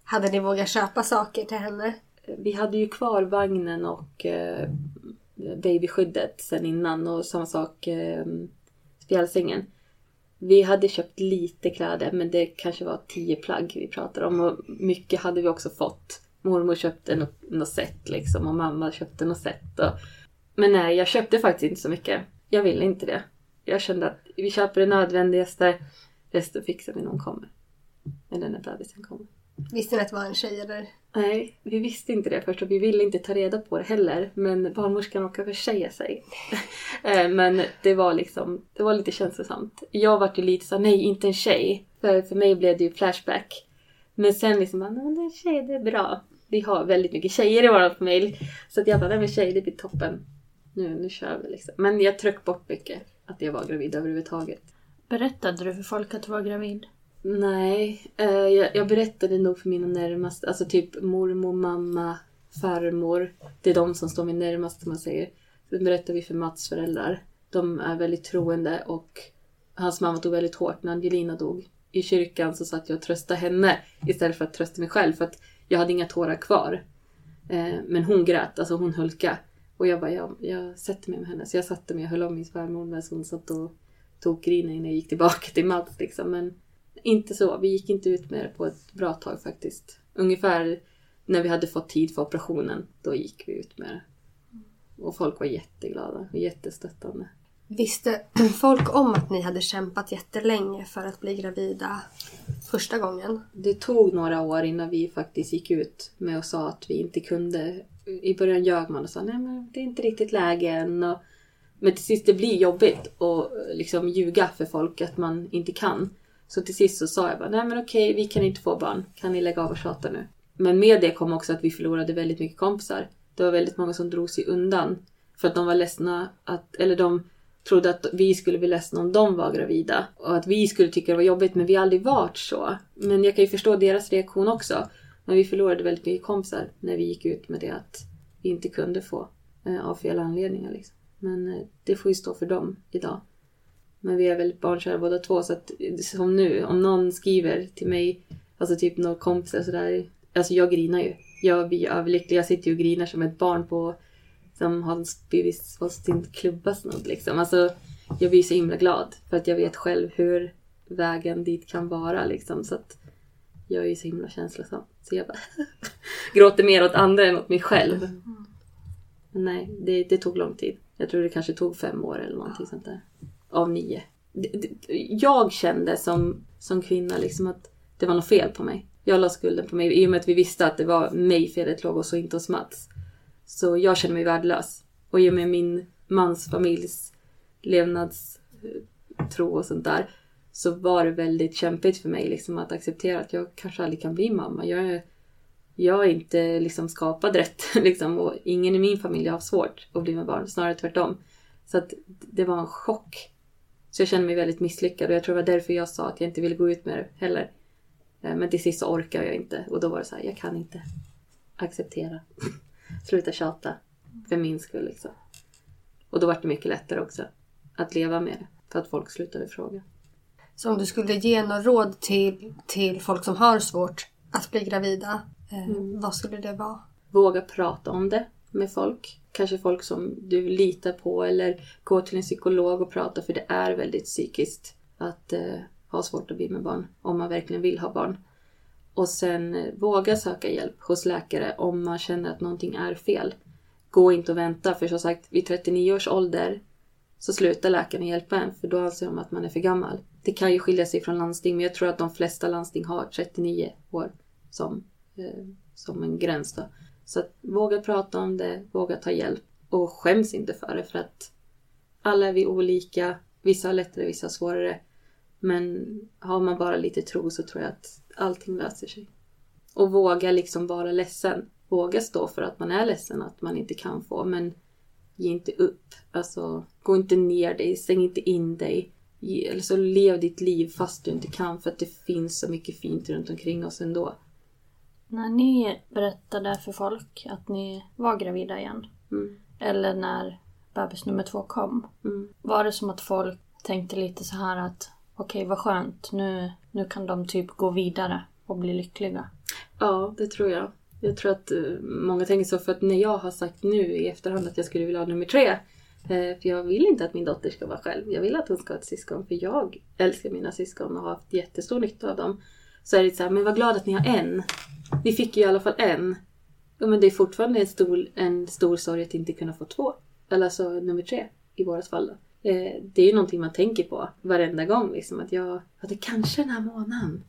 Hade ni vågat köpa saker till henne? Vi hade ju kvar vagnen och babyskyddet sen innan. Och samma sak spjälsängen. Vi hade köpt lite kläder men det kanske var 10 plagg vi pratade om. Och mycket hade vi också fått. Mormor köpte något sätt liksom, och mamma köpte något sätt. Och... Men nej, jag köpte faktiskt inte så mycket. Jag ville inte det. Jag kände att vi köper det nödvändigaste. Resten fixar vi när hon kommer. Eller när bebisen kommer. Visste ni att det var en tjej eller? Nej, vi visste inte det först och vi ville inte ta reda på det heller. Men barnmorskan råkade förtjäja sig. Men det var liksom, det var lite känslosamt. Jag var ju lite så nej inte en tjej. För mig blev det ju flashback. Men sen liksom, nej det är en tjej, det är bra. Vi har väldigt mycket tjejer i vår familj. Så att jag bara, nej men tjej, det blir toppen. Nu kör vi liksom. Men jag tryckte bort mycket att jag var gravid överhuvudtaget. Berättade du för folk att du var gravid? Nej, jag berättade nog för mina närmaste, alltså typ mormor, mamma, farmor. Det är de som står mig närmast som man säger. Det berättade vi för Mats föräldrar. De är väldigt troende och hans mamma tog väldigt hårt när Angelina dog. I kyrkan så satt jag och tröstade henne istället för att trösta mig själv för att jag hade inga tårar kvar. Men hon grät, alltså hon hulkade. Och jag bara, jag sätter mig med henne. Så jag satte mig och höll om min svärmor med så hon satt och tog grina innan jag gick tillbaka till Mats liksom. Men inte så, vi gick inte ut med det på ett bra tag faktiskt. Ungefär när vi hade fått tid för operationen, då gick vi ut med det. Och folk var jätteglada och jättestöttande. Visste folk om att ni hade kämpat jättelänge för att bli gravida första gången? Det tog några år innan vi faktiskt gick ut med och sa att vi inte kunde. I början ljög man och sa nej, men det är inte riktigt läge än. Men till sist det blir jobbigt att liksom ljuga för folk att man inte kan. Så till sist så sa jag bara nej, men okej, vi kan inte få barn. Kan ni lägga av och tjata nu? Men med det kom också att vi förlorade väldigt mycket kompisar. Det var väldigt många som drog sig undan för att de var ledsna att, eller de trodde att vi skulle bli ledsna om de var gravida. Och att vi skulle tycka det var jobbigt, men vi har aldrig varit så. Men jag kan ju förstå deras reaktion också. Men vi förlorade väldigt mycket kompisar när vi gick ut med det att vi inte kunde få av fel anledningar. Liksom. Men det får ju stå för dem idag. Men vi är väldigt barnkära båda två, så att, som nu, om någon skriver till mig, alltså typ några kompisar sådär, alltså jag grinar ju. Jag blir överlycklig. Jag sitter ju och grinar som ett barn på som har blivit hos sin klubba snodd liksom. Alltså jag blir så himla glad för att jag vet själv hur vägen dit kan vara liksom, så att jag är ju så himla känslosam. Så jag bara gråter mer åt andra än åt mig själv. Men nej, det tog lång tid. Jag tror det kanske tog 5 år eller någonting sånt där. Av 9. Jag kände som kvinna liksom att det var något fel på mig. Jag la skulden på mig i och med att vi visste att det var mig felet låg och så inte hos Mats. Så jag kände mig värdelös. Och i och med min mans familjs levnadstro och sånt där, så var det väldigt kämpigt för mig liksom, att acceptera att jag kanske aldrig kan bli mamma. Jag är inte liksom, skapad rätt. Liksom, och ingen i min familj har svårt att bli med barn. Snarare tvärtom. Så att det var en chock. Så jag kände mig väldigt misslyckad. Och jag tror det var därför jag sa att jag inte ville gå ut med det heller. Men till sist så orkar jag inte. Och då var det så här, jag kan inte acceptera. Sluta tjata. För min skull liksom. Och då var det mycket lättare också. Att leva med det. För att folk slutade fråga. Så om du skulle ge några råd till folk som har svårt att bli gravida. Vad skulle det vara? Våga prata om det med folk. Kanske folk som du litar på. Eller gå till en psykolog och prata. För det är väldigt psykiskt att... ha svårt att bli med barn om man verkligen vill ha barn. Och sen våga söka hjälp hos läkare om man känner att någonting är fel. Gå inte och vänta, för som sagt vid 39 års ålder så slutar läkaren hjälpa en, för då anser de att man är för gammal. Det kan ju skilja sig från landsting, men jag tror att de flesta landsting har 39 år som en gräns då. Så att våga prata om det, våga ta hjälp och skäms inte för det, för att alla är vi olika, vissa har lättare, vissa har svårare. Men har man bara lite tro så tror jag att allting löser sig. Och våga liksom vara ledsen. Våga stå för att man är ledsen, att man inte kan få. Men ge inte upp. Alltså, gå inte ner dig. Stäng inte in dig. Alltså, lev ditt liv fast du inte kan. För att det finns så mycket fint runt omkring oss ändå. När ni berättade för folk att ni var gravida igen. Mm. Eller när bebis nummer 2 kom. Mm. Var det som att folk tänkte lite så här att... okej, vad skönt. Nu kan de typ gå vidare och bli lyckliga. Ja, det tror jag. Jag tror att många tänker så, för att när jag har sagt nu i efterhand att jag skulle vilja ha nummer 3. För jag vill inte att min dotter ska vara själv. Jag vill att hon ska ha ett syskon. För jag älskar mina syskon och har haft jättestor nytta av dem. Så är det så här, men var glad att ni har en. Ni fick ju i alla fall en. Ja, men det är fortfarande en stor sorg att inte kunna få 2. Eller alltså nummer 3 i vårat fall då. Det är ju någonting man tänker på varenda gång. Liksom, att jag hade kanske den här månaden.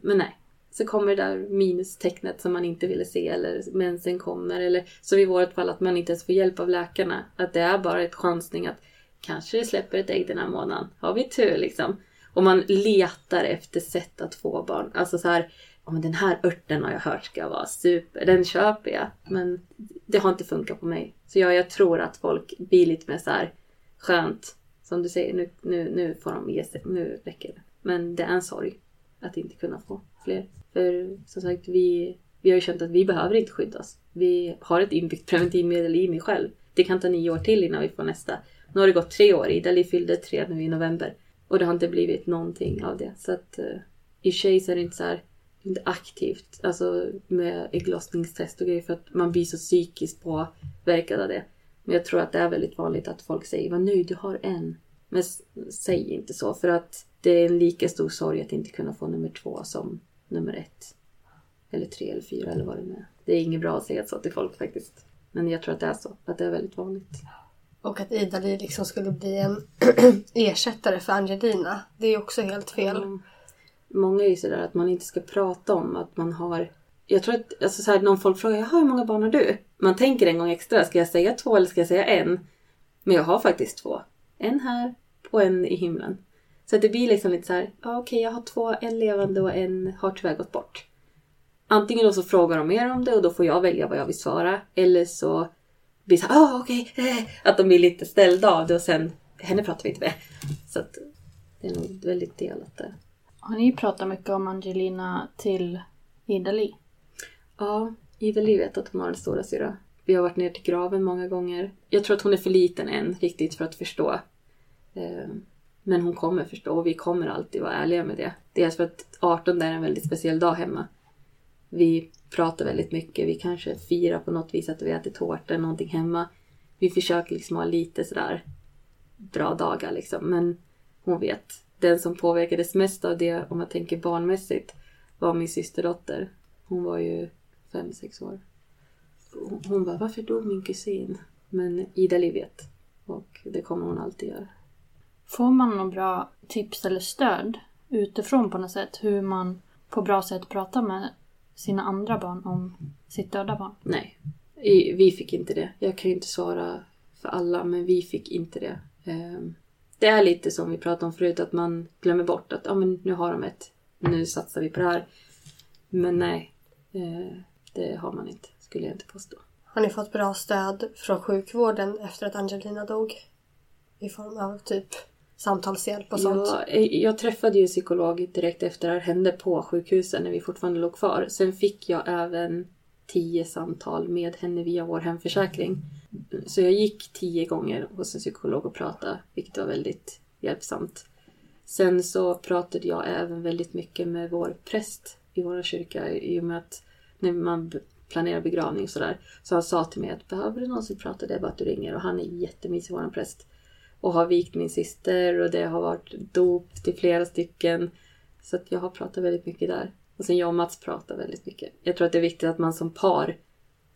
Men nej. Så kommer det där minustecknet som man inte ville se. Eller mensen kommer. Eller så i vårt fall att man inte ens får hjälp av läkarna. Att det är bara ett chansning att kanske släpper ett ägg den här månaden. Har vi tur liksom. Och man letar efter sätt att få barn. Alltså så här. Men den här örten har jag hört ska vara super. Den köper jag. Men det har inte funkat på mig. Så jag tror att folk blir lite mer så här. Skönt, som du säger, nu får de ge sig, nu räcker det. Men det är en sorg att inte kunna få fler. För som sagt, vi har ju känt att vi behöver inte skyddas. Vi har ett inbyggt preventivmedel i mig själv. Det kan ta 9 år till innan vi får nästa. Nu har det gått 3 år, Ida fyllde 3 nu i november. Och det har inte blivit någonting av det. Så att i tjej så är det inte så här, inte aktivt. Alltså med ägglossningstest och grejer, för att man blir så psykiskt påverkad av det. Men jag tror att det är väldigt vanligt att folk säger vad nöjd du har en. Men säg inte så, för att det är en lika stor sorg att inte kunna få nummer 2 som nummer 1. Eller 3 eller 4 eller vad det är. Det är inget bra att säga så till folk faktiskt. Men jag tror att det är så. Att det är väldigt vanligt. Och att Ida liksom skulle bli en ersättare för Angelina. Det är också helt fel. Mm. Många är ju sådär att man inte ska prata om att man har... Jag tror att alltså så här, någon folk frågar, hur många barn har du? Man tänker en gång extra, ska jag säga 2 eller ska jag säga 1? Men jag har faktiskt 2. 1 här och 1 i himlen. Så att det blir liksom lite så här, okej, jag har 2, 1 levande och 1 har tyvärr gått bort. Antingen då så frågar de mer om det och då får jag välja vad jag vill svara. Eller så blir det så här, okej. Att de blir lite ställda av det och sen, henne pratar vi inte med. Så att det är nog väldigt delat där. Har ni pratat mycket om Angelina till Idali? Ja, Idali vet att hon har en stora syra. Vi har varit ner till graven många gånger. Jag tror att hon är för liten än riktigt för att förstå. Men hon kommer förstå och vi kommer alltid vara ärliga med det. Dels för att 18 är en väldigt speciell dag hemma. Vi pratar väldigt mycket. Vi kanske firar på något vis att vi äter tårta eller någonting hemma. Vi försöker liksom ha lite sådär bra dagar liksom. Men hon vet. Den som påverkades mest av det, om man tänker barnmässigt, var min systerdotter. Hon var ju 5-6 år. Hon bara, varför dog min kusin? Men Ida vet. Och det kommer hon alltid göra. Får man någon bra tips eller stöd utifrån på något sätt? Hur man på bra sätt pratar med sina andra barn om sitt döda barn? Nej, vi fick inte det. Jag kan ju inte svara för alla, men vi fick inte det. Det är lite som vi pratade om förut, att man glömmer bort att men nu har de ett, nu satsar vi på det här. Men nej, det har man inte, skulle jag inte påstå. Har ni fått bra stöd från sjukvården efter att Angelina dog? I form av typ samtalshjälp och sånt? Ja, jag träffade ju psykolog direkt efter det här hände på sjukhusen när vi fortfarande låg kvar. Sen fick jag även 10 samtal med henne via vår hemförsäkring. Så jag gick 10 gånger hos en psykolog och pratade, vilket var väldigt hjälpsamt. Sen så pratade jag även väldigt mycket med vår präst i vår kyrka, i och med att när man planerar begravning och sådär. Så han sa till mig att behöver du någon som pratar, det är bara att du ringer. Och han är jättemysig, vår präst. Och har vikt min syster och det har varit dop till flera stycken. Så att jag har pratat väldigt mycket där. Och sen jag och Mats pratar väldigt mycket. Jag tror att det är viktigt att man som par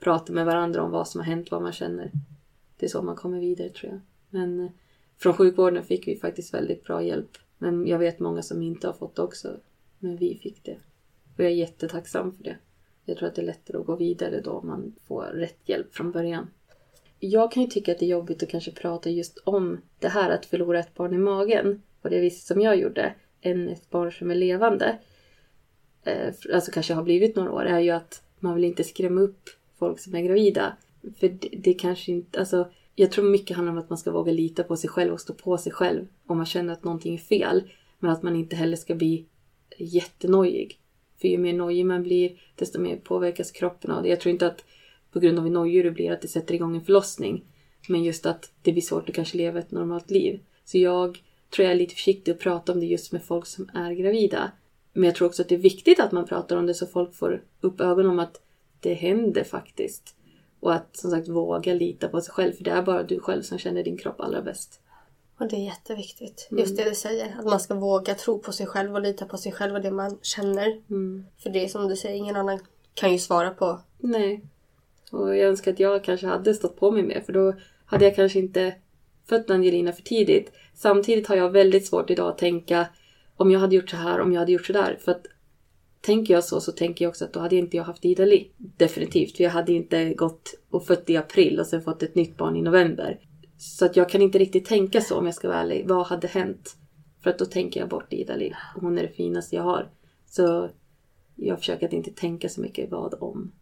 pratar med varandra om vad som har hänt, vad man känner. Det är så man kommer vidare, tror jag. Men från sjukvården fick vi faktiskt väldigt bra hjälp. Men jag vet många som inte har fått det också. Men vi fick det. Och jag är jättetacksam för det. Jag tror att det är lättare att gå vidare då om man får rätt hjälp från början. Jag kan ju tycka att det är jobbigt att kanske prata just om det här att förlora ett barn i magen. På det viset som jag gjorde. Än ett barn som är levande. Alltså kanske har blivit några år. Är ju att man vill inte skrämma upp folk som är gravida. För det kanske inte... Alltså, jag tror mycket handlar om att man ska våga lita på sig själv och stå på sig själv. Om man känner att någonting är fel. Men att man inte heller ska bli jättenojig. För ju mer nojig man blir, desto mer påverkas kroppen av det. Jag tror inte att på grund av hur nojig du blir att det sätter igång en förlossning. Men just att det blir svårt att kanske leva ett normalt liv. Så jag tror jag är lite försiktig att prata om det just med folk som är gravida. Men jag tror också att det är viktigt att man pratar om det så folk får upp ögonen om att det händer faktiskt. Och att som sagt våga lita på sig själv. För det är bara du själv som känner din kropp allra bäst. Och det är jätteviktigt. Just det du säger. Att man ska våga tro på sig själv och lita på sig själv och det man känner. Mm. För det är som du säger, ingen annan kan ju svara på. Nej. Och jag önskar att jag kanske hade stått på mig mer. För då hade jag kanske inte fött Angelina för tidigt. Samtidigt har jag väldigt svårt idag att tänka om jag hade gjort så här, om jag hade gjort så där. För att tänker jag så tänker jag också att då hade inte jag haft Idali. Definitivt. För jag hade inte gått och fött i april och sen fått ett nytt barn i november. Så att jag kan inte riktigt tänka så om jag ska vara ärlig. Vad hade hänt? För att då tänker jag bort Idali. Hon är det finaste jag har. Så jag försöker att inte tänka så mycket vad om.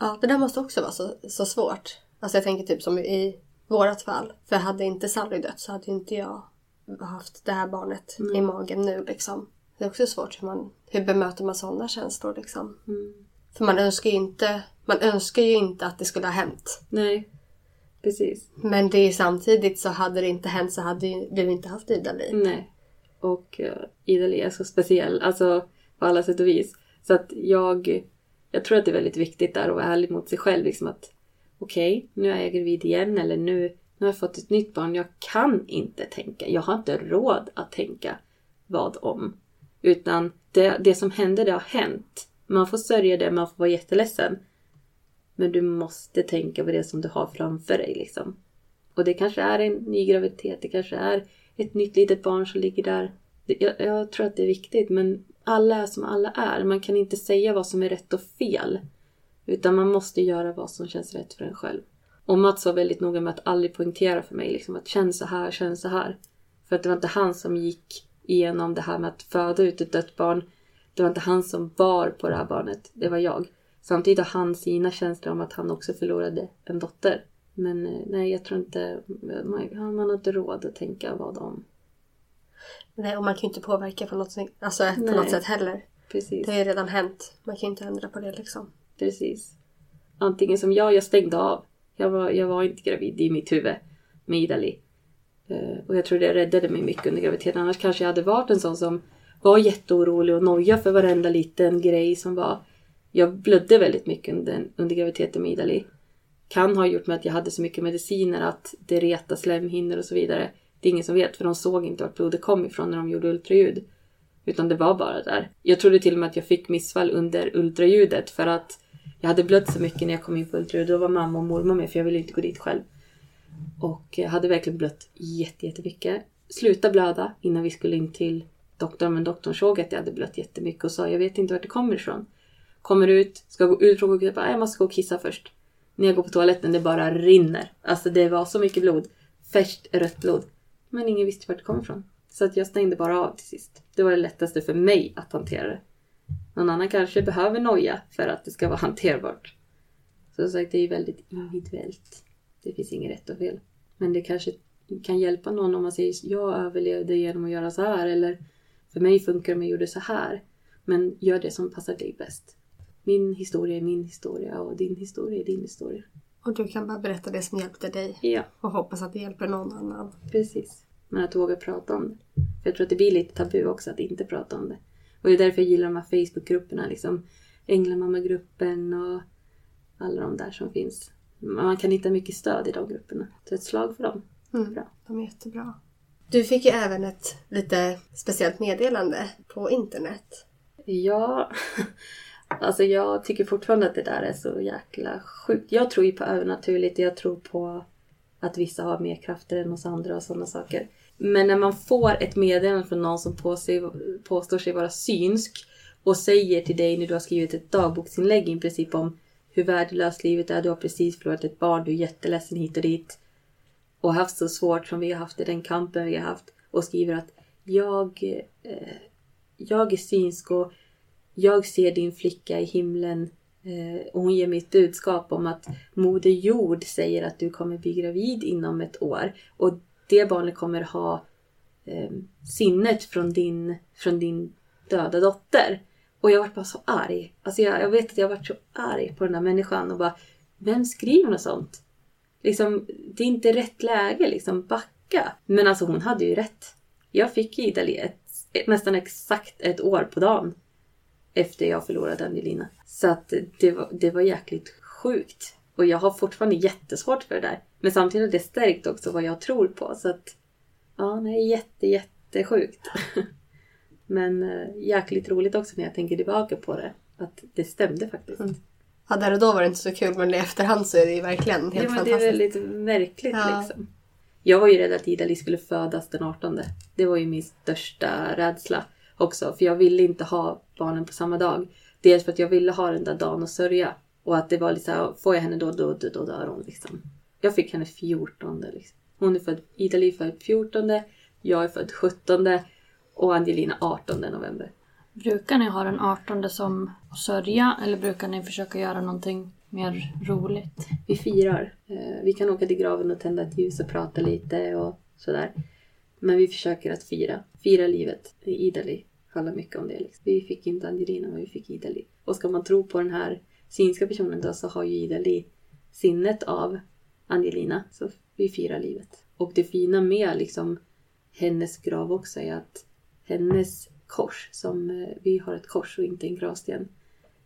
Ja, det där måste också vara så svårt. Alltså jag tänker typ som i vårat fall. För hade inte Sally dött så hade inte jag haft det här barnet i magen nu liksom. Det är också svårt hur bemöter man sådana känslor liksom. Mm. För man önskar ju inte att det skulle ha hänt. Nej, precis. Men det är samtidigt så hade det inte hänt så hade du inte haft Idali. Nej, och Idali är så speciell. Alltså på alla sätt och vis. Så att jag tror att det är väldigt viktigt där att vara ärlig mot sig själv. Liksom att okej, nu är jag gravid igen. Eller nu har jag fått ett nytt barn. Jag kan inte tänka. Jag har inte råd att tänka vad om. Utan det som hände, det har hänt. Man får sörja det, man får vara jätteledsen. Men du måste tänka på det som du har framför dig liksom. Och det kanske är en ny graviditet, det kanske är ett nytt litet barn som ligger där. Jag tror att det är viktigt, men alla är som alla är. Man kan inte säga vad som är rätt och fel. Utan man måste göra vad som känns rätt för en själv. Och Mats var väldigt noga med att aldrig poängtera för mig liksom, att känns så här. För att det var inte han som gick igenom det här med att föda ut ett dött barn. Det var inte han som var på det här barnet, det var jag. Samtidigt har han sina känslor om att han också förlorade en dotter. Men nej, jag tror inte, man har inte råd att tänka vad om. Nej, och man kan ju inte påverka på något, alltså, på något sätt heller. Precis. Det har ju redan hänt, man kan ju inte ändra på det liksom. Precis. Antingen som jag stängde av. Jag var inte gravid i mitt huvud med Idali. Och jag tror det räddade mig mycket under graviditeten. Annars kanske jag hade varit en sån som var jätteorolig och noja för varenda liten grej som var. Jag blödde väldigt mycket under graviditeten med Idali. Kan ha gjort med att jag hade så mycket mediciner att det retar slemhinnor och så vidare. Det är ingen som vet, för de såg inte vart blodet kom ifrån när de gjorde ultraljud. Utan det var bara där. Jag trodde till och med att jag fick missfall under ultraljudet för att jag hade blött så mycket när jag kom in på ultraljud. Då var mamma och mormor med, för jag ville inte gå dit själv. Och jag hade verkligen blött jättemycket. Sluta blöda innan vi skulle in till doktorn. Men doktorn såg att jag hade blött jättemycket och sa, jag vet inte vart det kommer ifrån. Kommer ut, ska gå ut från sjukhuset, jag måste gå och kissa först. När jag går på toaletten, det bara rinner. Alltså det var så mycket blod. Färskt rött blod. Men ingen visste vart det kom ifrån. Så att jag stängde bara av till sist. Det var det lättaste för mig att hantera det. Någon annan kanske behöver noja för att det ska vara hanterbart. Så sagt, det är väldigt individuellt. Det finns inget rätt och fel. Men det kanske kan hjälpa någon om man säger, jag överlevde genom att göra så här. Eller för mig funkar det om jag gjorde så här. Men gör det som passar dig bäst. Min historia är min historia och din historia är din historia. Och du kan bara berätta det som hjälpte dig. Ja. Och hoppas att det hjälper någon annan. Precis. Men att våga prata om det. För jag tror att det blir lite tabu också att inte prata om det. Och det är därför jag gillar de här Facebookgrupperna. Liksom Änglamamma-gruppen och alla de där som finns. Man kan hitta mycket stöd i de grupperna. Så ett slag för dem. Mm. Bra. De är jättebra. Du fick ju även ett lite speciellt meddelande på internet. Ja... Alltså jag tycker fortfarande att det där är så jäkla sjukt. Jag tror ju på övernaturligt. Jag tror på att vissa har mer krafter än oss andra och sådana saker. Men när man får ett meddelande från någon som påstår sig vara synsk. Och säger till dig när du har skrivit ett dagboksinlägg i princip om hur värdelöst livet är. Du har precis förlorat ett barn. Du är jätteledsen hit och dit. Och haft så svårt som vi har haft i den kampen vi har haft. Och skriver att jag är synsk och... Jag ser din flicka i himlen och hon ger mig ett budskap om att Moder Jord säger att du kommer bli gravid inom ett år. Och det barnet kommer ha sinnet från din döda dotter. Och jag var bara så arg. Alltså jag vet att jag varit så arg på den här människan och bara, vem skriver något sånt? Liksom, det är inte rätt läge, liksom backa. Men alltså hon hade ju rätt. Jag fick Ida nästan exakt ett år på dagen. Efter jag förlorade Angelina. Så att det var jäkligt sjukt. Och jag har fortfarande jättesvårt för det där. Men samtidigt har det stärkt också vad jag tror på. Så att ja, det är jättesjukt. Men jäkligt roligt också när jag tänker tillbaka på det. Att det stämde faktiskt. Mm. Ja, där och då var det inte så kul. Men i efterhand så är det ju verkligen helt fantastiskt. Ja, men det är väldigt märkligt liksom. Jag var ju rädd att Ida skulle födas den 18. Det var ju min största rädsla. Också, för jag ville inte ha barnen på samma dag. Dels för att jag ville ha den där dagen och sörja. Och att det var lite så här, får jag henne då dör hon liksom. Jag fick henne 14 liksom. Hon är född, Ida född 14. Jag är född 17. Och Angelina 18 november. Brukar ni ha den 18 som sörja? Eller brukar ni försöka göra någonting mer roligt? Vi firar. Vi kan åka till graven och tända ett ljus och prata lite och sådär. Men vi försöker att fira livet i Idali. Handlar mycket om det liksom. Vi fick inte Angelina, men vi fick Idali. Och ska man tro på den här synska personen då, så har ju Idali sinnet av Angelina. Så vi firar livet. Och det fina med liksom hennes grav också är att hennes kors, som vi har ett kors och inte en gravsten,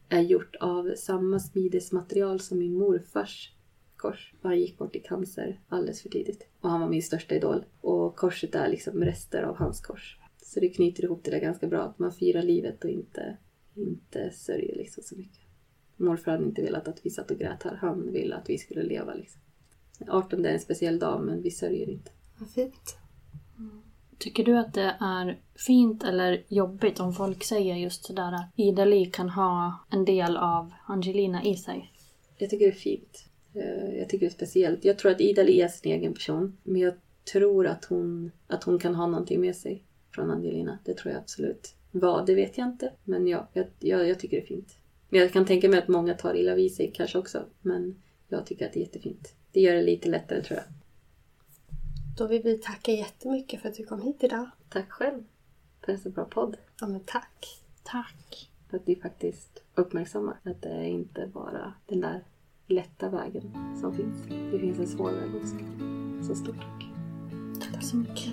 är gjort av samma smidesmaterial som min morfars kors. Han gick bort i cancer alldeles för tidigt. Och han var min största idol. Och korset är liksom rester av hans kors. Så det knyter ihop det där ganska bra. Att man firar livet och inte inte sörjer liksom så mycket. Morfar hade inte velat att vi satt och grät här. Han ville att vi skulle leva liksom. 18 är en speciell dag, men vi sörjer inte. Vad fint. Mm. Tycker du att det är fint eller jobbigt om folk säger just sådär att Ida Lee kan ha en del av Angelina i sig? Jag tycker det är fint. Jag tycker det är speciellt. Jag tror att Ida Lee är sin egen person. Men jag tror att hon kan ha någonting med sig från Angelina. Det tror jag absolut. Vad, det vet jag inte. Men jag tycker det är fint. Men jag kan tänka mig att många tar illa vid sig kanske också. Men jag tycker att det är jättefint. Det gör det lite lättare tror jag. Då vill vi tacka jättemycket för att du kom hit idag. Tack själv. För en så bra podd. Ja men tack. Tack. För att ni faktiskt uppmärksammar att det är inte bara den där lätta vägen som finns. Det finns en svår väg också. Så stort tack. Tack så mycket.